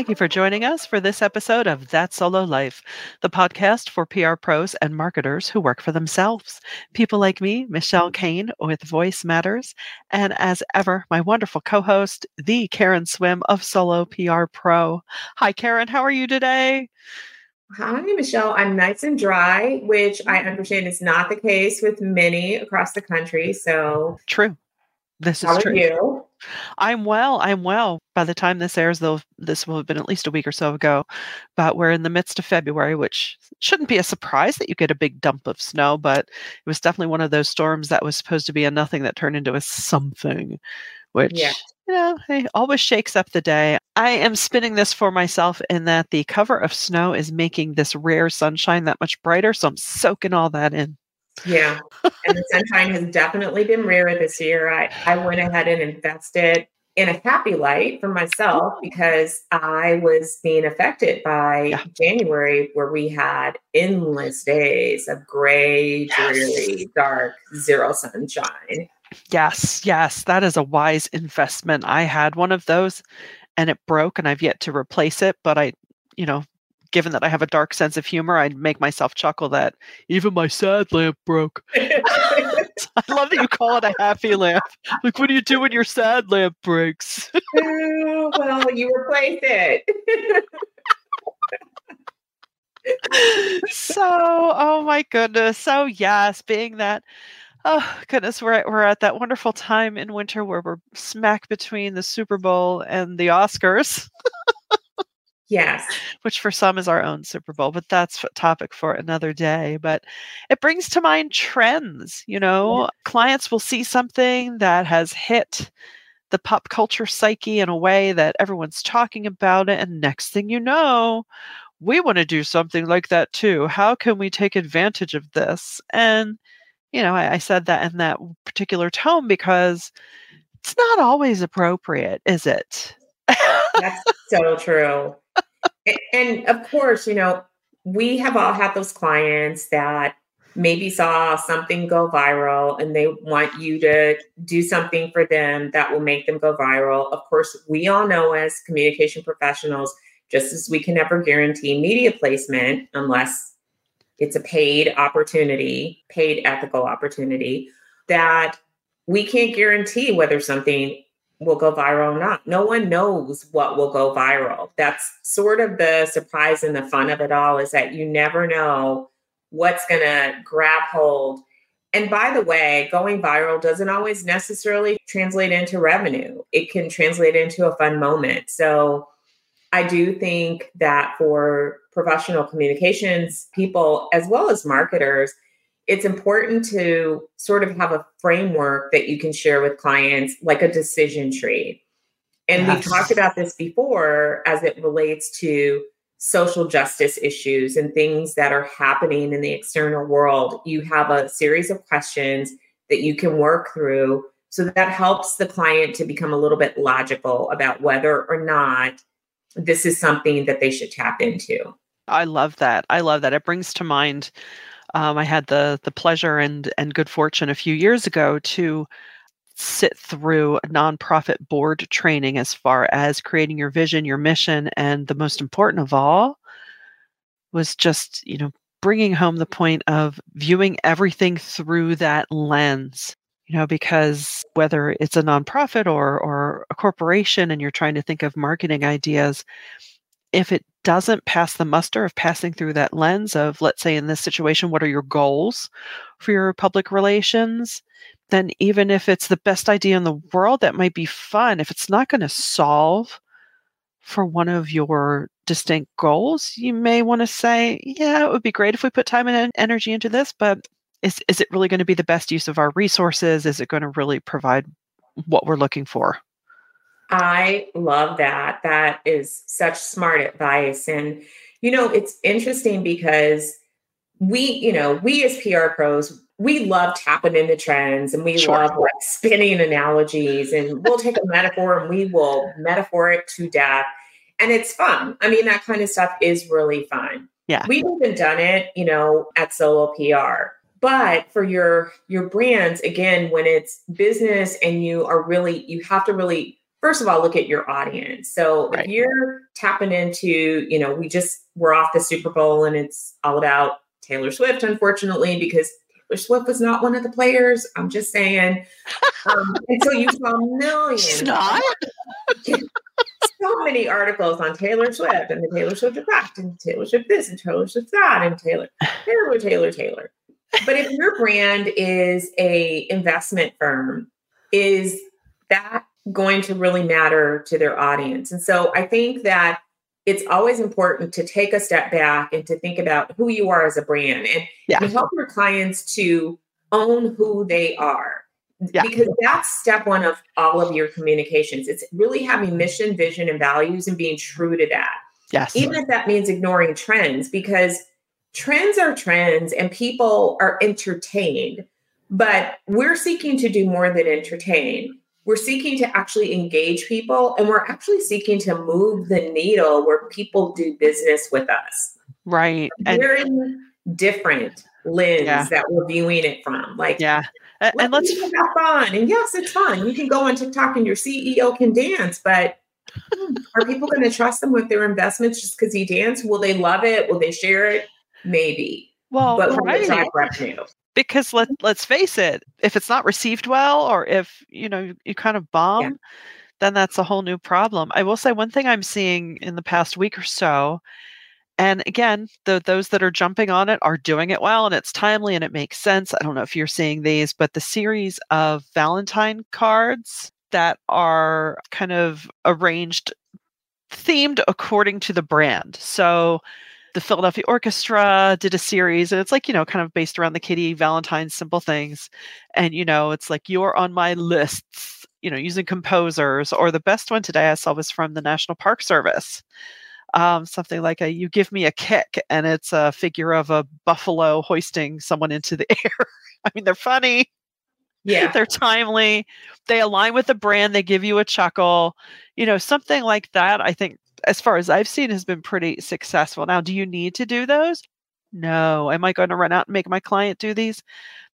Thank you for joining us for this episode of That Solo Life, the podcast for PR pros and marketers who work for themselves. People like me, Michelle Kane with Voice Matters, and as ever, my wonderful co-host, the Karen Swim of Solo PR Pro. Hi, Karen. How are you today? Hi, Michelle. I'm nice and dry, which I understand is not the case with many across the country. So true. This is true. How are you? I'm well. By the time this airs, though, this will have been at least a week or so ago, but we're in the midst of February, which shouldn't be a surprise that you get a big dump of snow, but it was definitely one of those storms that was supposed to be a nothing that turned into a something, which, it always shakes up the day. I am spinning this for myself in that the cover of snow is making this rare sunshine that much brighter, so I'm soaking all that in. Yeah. And the sunshine has definitely been rarer this year. I went ahead and invested in a happy light for myself because I was being affected by January, where we had endless days of gray, dreary, dark, zero sunshine. Yes. That is a wise investment. I had one of those and it broke and I've yet to replace it, but given that I have a dark sense of humor, I'd make myself chuckle that even my sad lamp broke. I love that you call it a happy lamp. Like, what do you do when your sad lamp breaks? Well, you replace it. So, oh my goodness. So yes, being that, oh goodness, we're at that wonderful time in winter where we're smack between the Super Bowl and the Oscars. Yes. Which for some is our own Super Bowl, but that's a topic for another day. But it brings to mind trends. Clients will see something that has hit the pop culture psyche in a way that everyone's talking about it. And next thing you know, we want to do something like that too. How can we take advantage of this? And, I said that in that particular tone because it's not always appropriate, is it? That's so true. And of course, we have all had those clients that maybe saw something go viral and they want you to do something for them that will make them go viral. Of course, we all know as communication professionals, just as we can never guarantee media placement unless it's a paid ethical opportunity, that we can't guarantee whether something will go viral or not. No one knows what will go viral. That's sort of the surprise and the fun of it all, is that you never know what's going to grab hold. And by the way, going viral doesn't always necessarily translate into revenue. It can translate into a fun moment. So I do think that for professional communications people, as well as marketers, it's important to sort of have a framework that you can share with clients, like a decision tree. And Yes. We've talked about this before as it relates to social justice issues and things that are happening in the external world. You have a series of questions that you can work through. So that helps the client to become a little bit logical about whether or not this is something that they should tap into. I love that. It brings to mind I had the pleasure and good fortune a few years ago to sit through a nonprofit board training as far as creating your vision, your mission, and the most important of all was just, bringing home the point of viewing everything through that lens. Because whether it's a nonprofit or a corporation and you're trying to think of marketing ideas, if it doesn't pass the muster of passing through that lens of, let's say in this situation, what are your goals for your public relations? Then even if it's the best idea in the world, that might be fun. If it's not going to solve for one of your distinct goals, you may want to say, yeah, it would be great if we put time and energy into this, but is it really going to be the best use of our resources? Is it going to really provide what we're looking for? I love that. That is such smart advice. And, it's interesting because we as PR pros, we love tapping into trends and we love spinning analogies, and we'll take a metaphor and we will metaphor it to death. And it's fun. I mean, that kind of stuff is really fun. Yeah. We've even done it, at Solo PR. But for your brands, again, when it's business and you have to really first of all, look at your audience. So if you're tapping into, you know, we're off the Super Bowl and it's all about Taylor Swift, unfortunately, because Taylor Swift was not one of the players. I'm just saying. Until you saw millions. She's not. So many articles on Taylor Swift and the Taylor Swift effect and Taylor Swift this and Taylor Swift that and Taylor. But if your brand is a investment firm, is that going to really matter to their audience? And so I think that it's always important to take a step back and to think about who you are as a brand and to help your clients to own who they are. Yeah. Because that's step one of all of your communications. It's really having mission, vision, and values and being true to that. Yes. Even if that means ignoring trends, because trends are trends and people are entertained, but we're seeking to do more than entertain. We're seeking to actually engage people, and we're actually seeking to move the needle where people do business with us. Right. Very different lens that we're viewing it from. Like, and let's have fun. And yes, it's fun. You can go on TikTok and your CEO can dance, but are people going to trust them with their investments just because he danced? Will they love it? Will they share it? Maybe. Well, but will they drive revenue? Because let's face it, if it's not received well, or if, you know, you kind of bomb, then that's a whole new problem. I will say one thing I'm seeing in the past week or so, and again, those that are jumping on it are doing it well, and it's timely and it makes sense. I don't know if you're seeing these, but the series of Valentine cards that are kind of arranged, themed according to the brand. So the Philadelphia Orchestra did a series, and it's like, you know, kind of based around the kitty, Valentine's, simple things. And, you know, it's like, you're on my lists, you know, using composers. Or the best one today I saw was from the National Park Service. Something like you give me a kick, and it's a figure of a buffalo hoisting someone into the air. I mean, they're funny. Yeah. They're timely. They align with the brand. They give you a chuckle, you know, something like that. I think, as far as I've seen, has been pretty successful. Now, do you need to do those? No. Am I going to run out and make my client do these?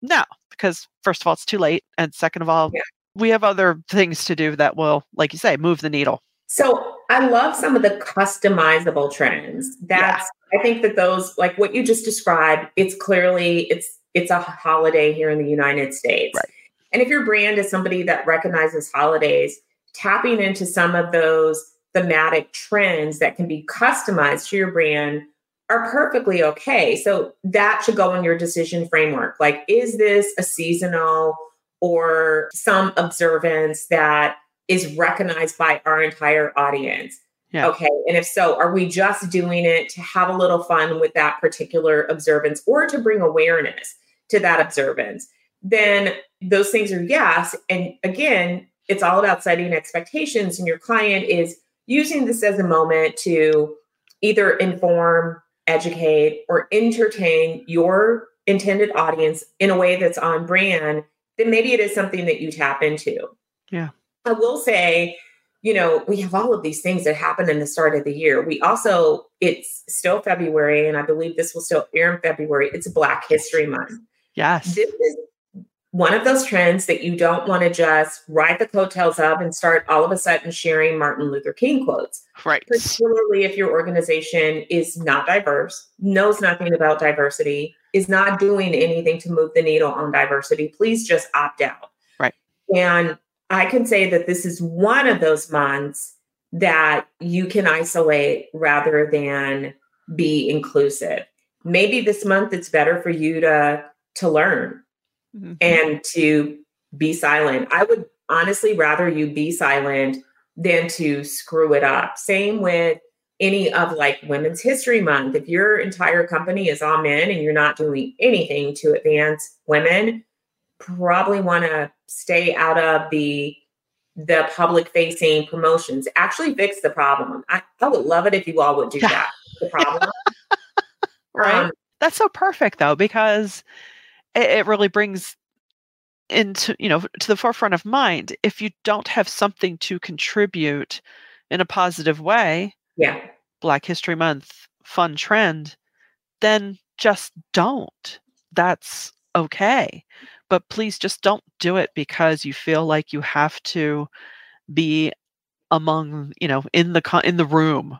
No, because first of all, it's too late. And second of all, we have other things to do that will, like you say, move the needle. So I love some of the customizable trends. That's, I think that those, like what you just described, it's clearly, it's a holiday here in the United States. Right. And if your brand is somebody that recognizes holidays, tapping into some of those thematic trends that can be customized to your brand are perfectly okay. So that should go in your decision framework. Like, is this a seasonal or some observance that is recognized by our entire audience? Yeah. Okay. And if so, are we just doing it to have a little fun with that particular observance or to bring awareness to that observance? Then those things are yes. And again, it's all about setting expectations, and your client is using this as a moment to either inform, educate, or entertain your intended audience in a way that's on brand, then maybe it is something that you tap into. Yeah. I will say, you know, we have all of these things that happen in the start of the year. We also, it's still February, and I believe this will still air in February. It's Black History Month. Yes. This is one of those trends that you don't want to just ride the coattails of and start all of a sudden sharing Martin Luther King quotes. Right. Particularly if your organization is not diverse, knows nothing about diversity, is not doing anything to move the needle on diversity, please just opt out. Right. And I can say that this is one of those months that you can isolate rather than be inclusive. Maybe this month it's better for you to learn. Mm-hmm. And to be silent. I would honestly rather you be silent than to screw it up. Same with any of like Women's History Month. If your entire company is all men and you're not doing anything to advance women, probably want to stay out of the public facing promotions. Actually fix the problem. I would love it if you all would do that. The problem. Right. That's so perfect though, because it really brings into, you know, to the forefront of mind, if you don't have something to contribute in a positive way, Black History Month, fun trend, then just don't. That's okay. But please just don't do it because you feel like you have to be among, you know, in the room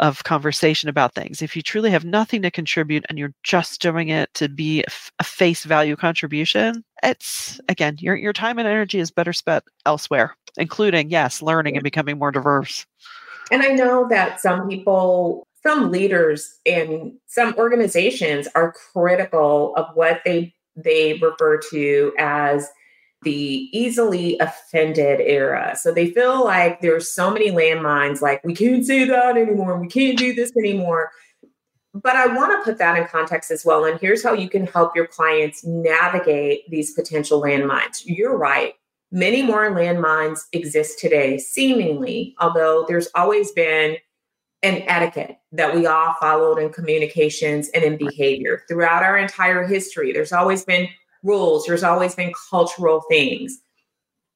of conversation about things. If you truly have nothing to contribute and you're just doing it to be a face value contribution, it's, again, your time and energy is better spent elsewhere, including, yes, learning and becoming more diverse. And I know that some people, some leaders in some organizations are critical of what they refer to as the easily offended era. So they feel like there's so many landmines, like we can't say that anymore. We can't do this anymore. But I want to put that in context as well. And here's how you can help your clients navigate these potential landmines. You're right. Many more landmines exist today, seemingly, although there's always been an etiquette that we all followed in communications and in behavior throughout our entire history. There's always been rules. There's always been cultural things.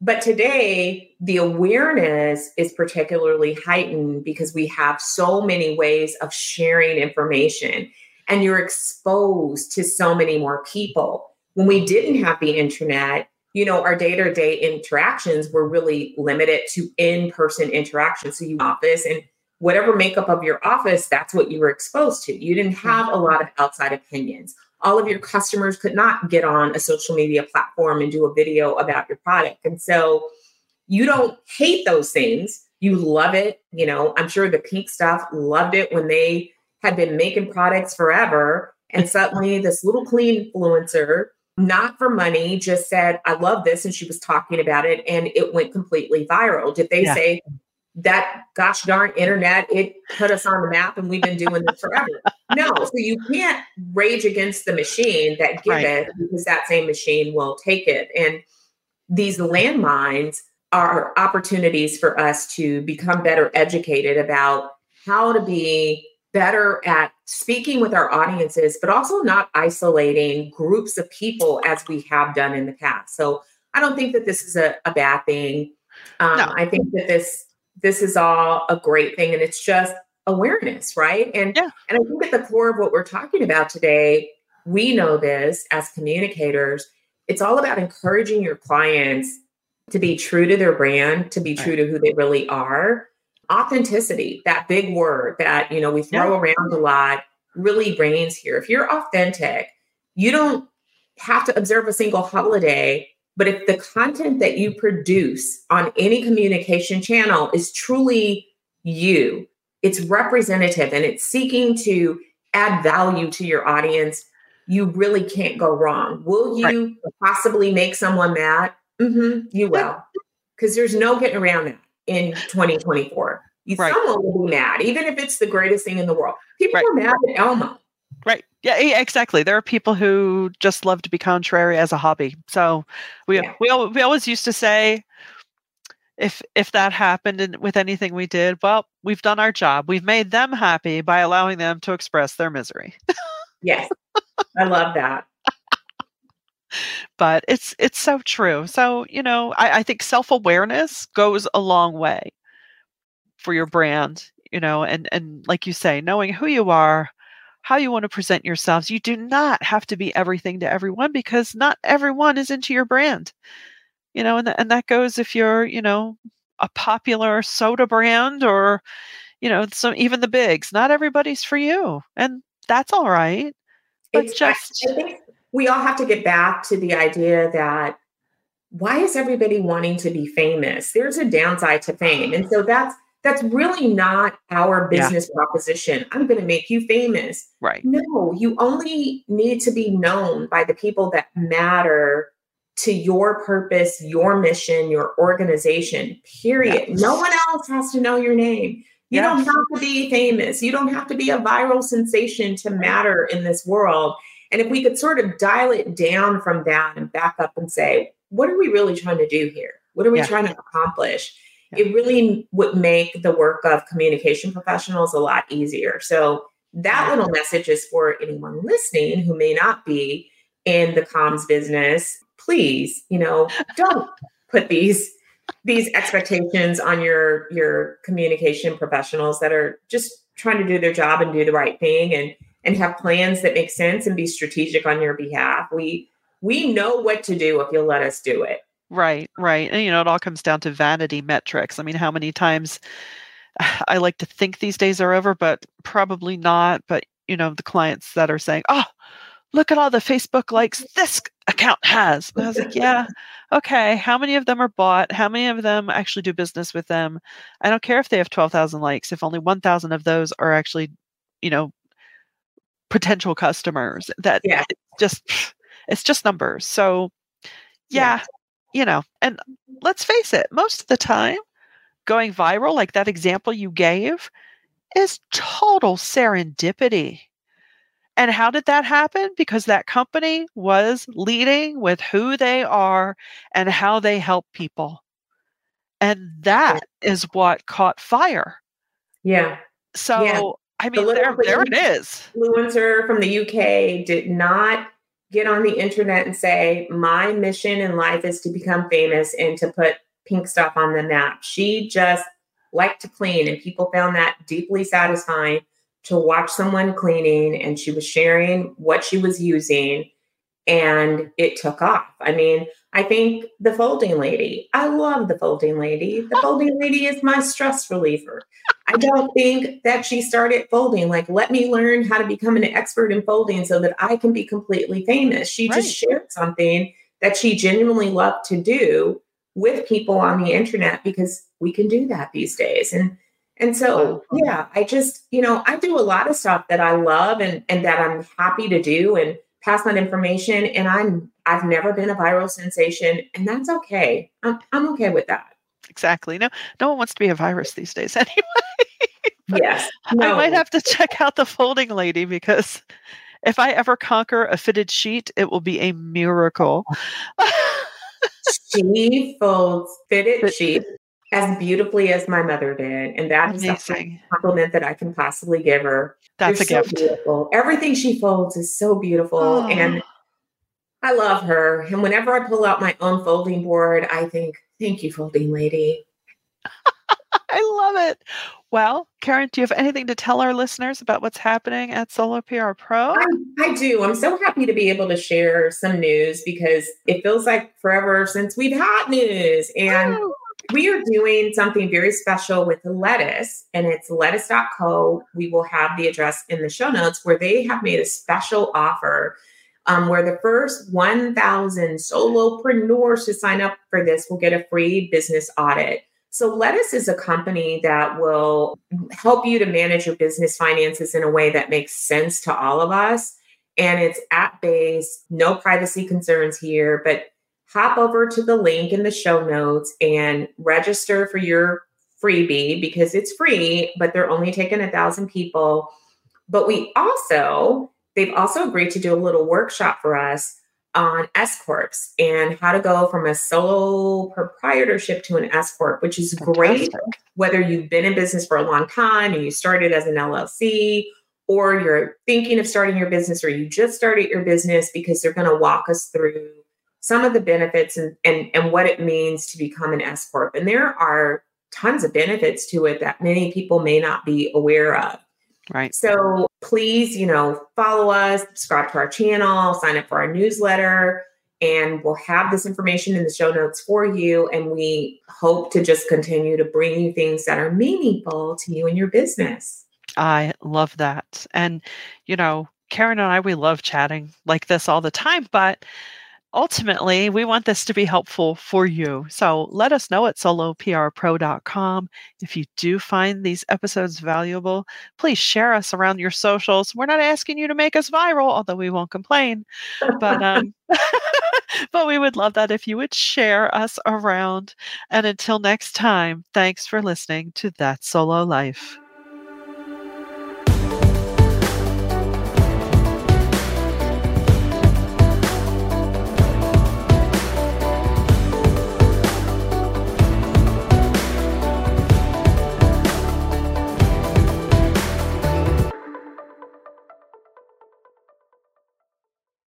But today, the awareness is particularly heightened because we have so many ways of sharing information and you're exposed to so many more people. When we didn't have the internet, you know, our day-to-day interactions were really limited to in-person interactions. So you office and whatever makeup of your office, that's what you were exposed to. You didn't have a lot of outside opinions. All of your customers could not get on a social media platform and do a video about your product. And so you don't hate those things. You love it. You know, I'm sure the pink stuff loved it when they had been making products forever. And suddenly this little clean influencer, not for money, just said, I love this. And she was talking about it and it went completely viral. Did they say that gosh darn internet, it put us on the map and we've been doing this forever? No. So you can't rage against the machine that gave it, because that same machine will take it. And these landmines are opportunities for us to become better educated about how to be better at speaking with our audiences, but also not isolating groups of people as we have done in the past. So I don't think that this is a bad thing. No. I think that this is all a great thing. And it's just awareness, right? And I think at the core of what we're talking about today, we know this as communicators, it's all about encouraging your clients to be true to their brand, to be true to who they really are. Authenticity, that big word that, you know, we throw around a lot, really reigns here. If you're authentic, you don't have to observe a single holiday, but if the content that you produce on any communication channel is truly you, it's representative and it's seeking to add value to your audience, you really can't go wrong. Will you possibly make someone mad? Mm-hmm, you will, because there's no getting around that. In 2024, someone will be mad, even if it's the greatest thing in the world. People are mad at Elmo. Right. Yeah, exactly. There are people who just love to be contrary as a hobby. So we always used to say, if that happened and with anything we did, well, we've done our job. We've made them happy by allowing them to express their misery. Yes. I love that. But it's so true. So, you know, I think self-awareness goes a long way for your brand, you know, and like you say, knowing who you are, how you want to present yourselves. You do not have to be everything to everyone, because not everyone is into your brand, you know, and that goes if you're, you know, a popular soda brand or, you know, some, even the bigs, not everybody's for you. And that's all right. But it's just... We all have to get back to the idea that why is everybody wanting to be famous? There's a downside to fame. And so that's really not our business proposition. I'm going to make you famous. Right. No, you only need to be known by the people that matter to your purpose, your mission, your organization, period. Yes. No one else has to know your name. You don't have to be famous. You don't have to be a viral sensation to matter in this world. And if we could sort of dial it down from that and back up and say, what are we really trying to do here? What are we trying to accomplish? Yeah. It really would make the work of communication professionals a lot easier. So that little message is for anyone listening who may not be in the comms business. Please, you know, don't put these expectations on your communication professionals that are just trying to do their job and do the right thing and have plans that make sense and be strategic on your behalf. We know what to do if you'll let us do it. Right. And, it all comes down to vanity metrics. I mean, how many times I like to think these days are over, but probably not. But, the clients that are saying, oh, look at all the Facebook likes this account has. And I was like, yeah, okay. How many of them are bought? How many of them actually do business with them? I don't care if they have 12,000 likes. If only 1,000 of those are actually, potential customers, it's just numbers. So and let's face it, most of the time going viral, like that example you gave, is total serendipity. And how did that happen? Because that company was leading with who they are and how they help people. And that is what caught fire. Yeah. So I mean, there it is. Influencer from the UK did not get on the internet and say, my mission in life is to become famous and to put pink stuff on the map. She just liked to clean, and people found that deeply satisfying to watch someone cleaning, and she was sharing what she was using, and it took off. I mean, I think the folding lady, I love the folding lady. The folding lady is my stress reliever. I don't think that she started folding. Like, let me learn how to become an expert in folding so that I can be completely famous. She just shared something that she genuinely loved to do with people on the internet, because we can do that these days. And so, I just, I do a lot of stuff that I love and that I'm happy to do and pass on information. And I've never been a viral sensation, and that's okay. I'm okay with that. Exactly. No one wants to be a virus these days anyway. Yes. No. I might have to check out the folding lady, because if I ever conquer a fitted sheet, it will be a miracle. She folds fitted sheets as beautifully as my mother did. And that is the compliment that I can possibly give her. That's They're a so gift. Beautiful. Everything she folds is so beautiful. Oh. And I love her. And whenever I pull out my own folding board, I think, thank you, folding lady. I love it. Well, Karen, do you have anything to tell our listeners about what's happening at Solo PR Pro? I do. I'm so happy to be able to share some news, because it feels like forever since we've had news. And we are doing something very special with Lettuce, and it's lettuce.co. We will have the address in the show notes, where they have made a special offer where the first 1,000 solopreneurs to sign up for this will get a free business audit. So Lettuce is a company that will help you to manage your business finances in a way that makes sense to all of us. And it's app-based, no privacy concerns here, but hop over to the link in the show notes and register for your freebie, because it's free, but they're only taking 1,000 people. But they've also agreed to do a little workshop for us on S Corps and how to go from a solo proprietorship to an S Corp, which is great, whether you've been in business for a long time and you started as an LLC, or you're thinking of starting your business, or you just started your business, because they're going to walk us through some of the benefits and what it means to become an S Corp. And there are tons of benefits to it that many people may not be aware of. Right. So please, follow us, subscribe to our channel, sign up for our newsletter, and we'll have this information in the show notes for you. And we hope to just continue to bring you things that are meaningful to you and your business. I love that. And, Karen and I, we love chatting like this all the time, but ultimately, we want this to be helpful for you. So let us know at soloprpro.com. If you do find these episodes valuable, please share us around your socials. We're not asking you to make us viral, although we won't complain. But, but we would love that if you would share us around. And until next time, thanks for listening to That Solo Life.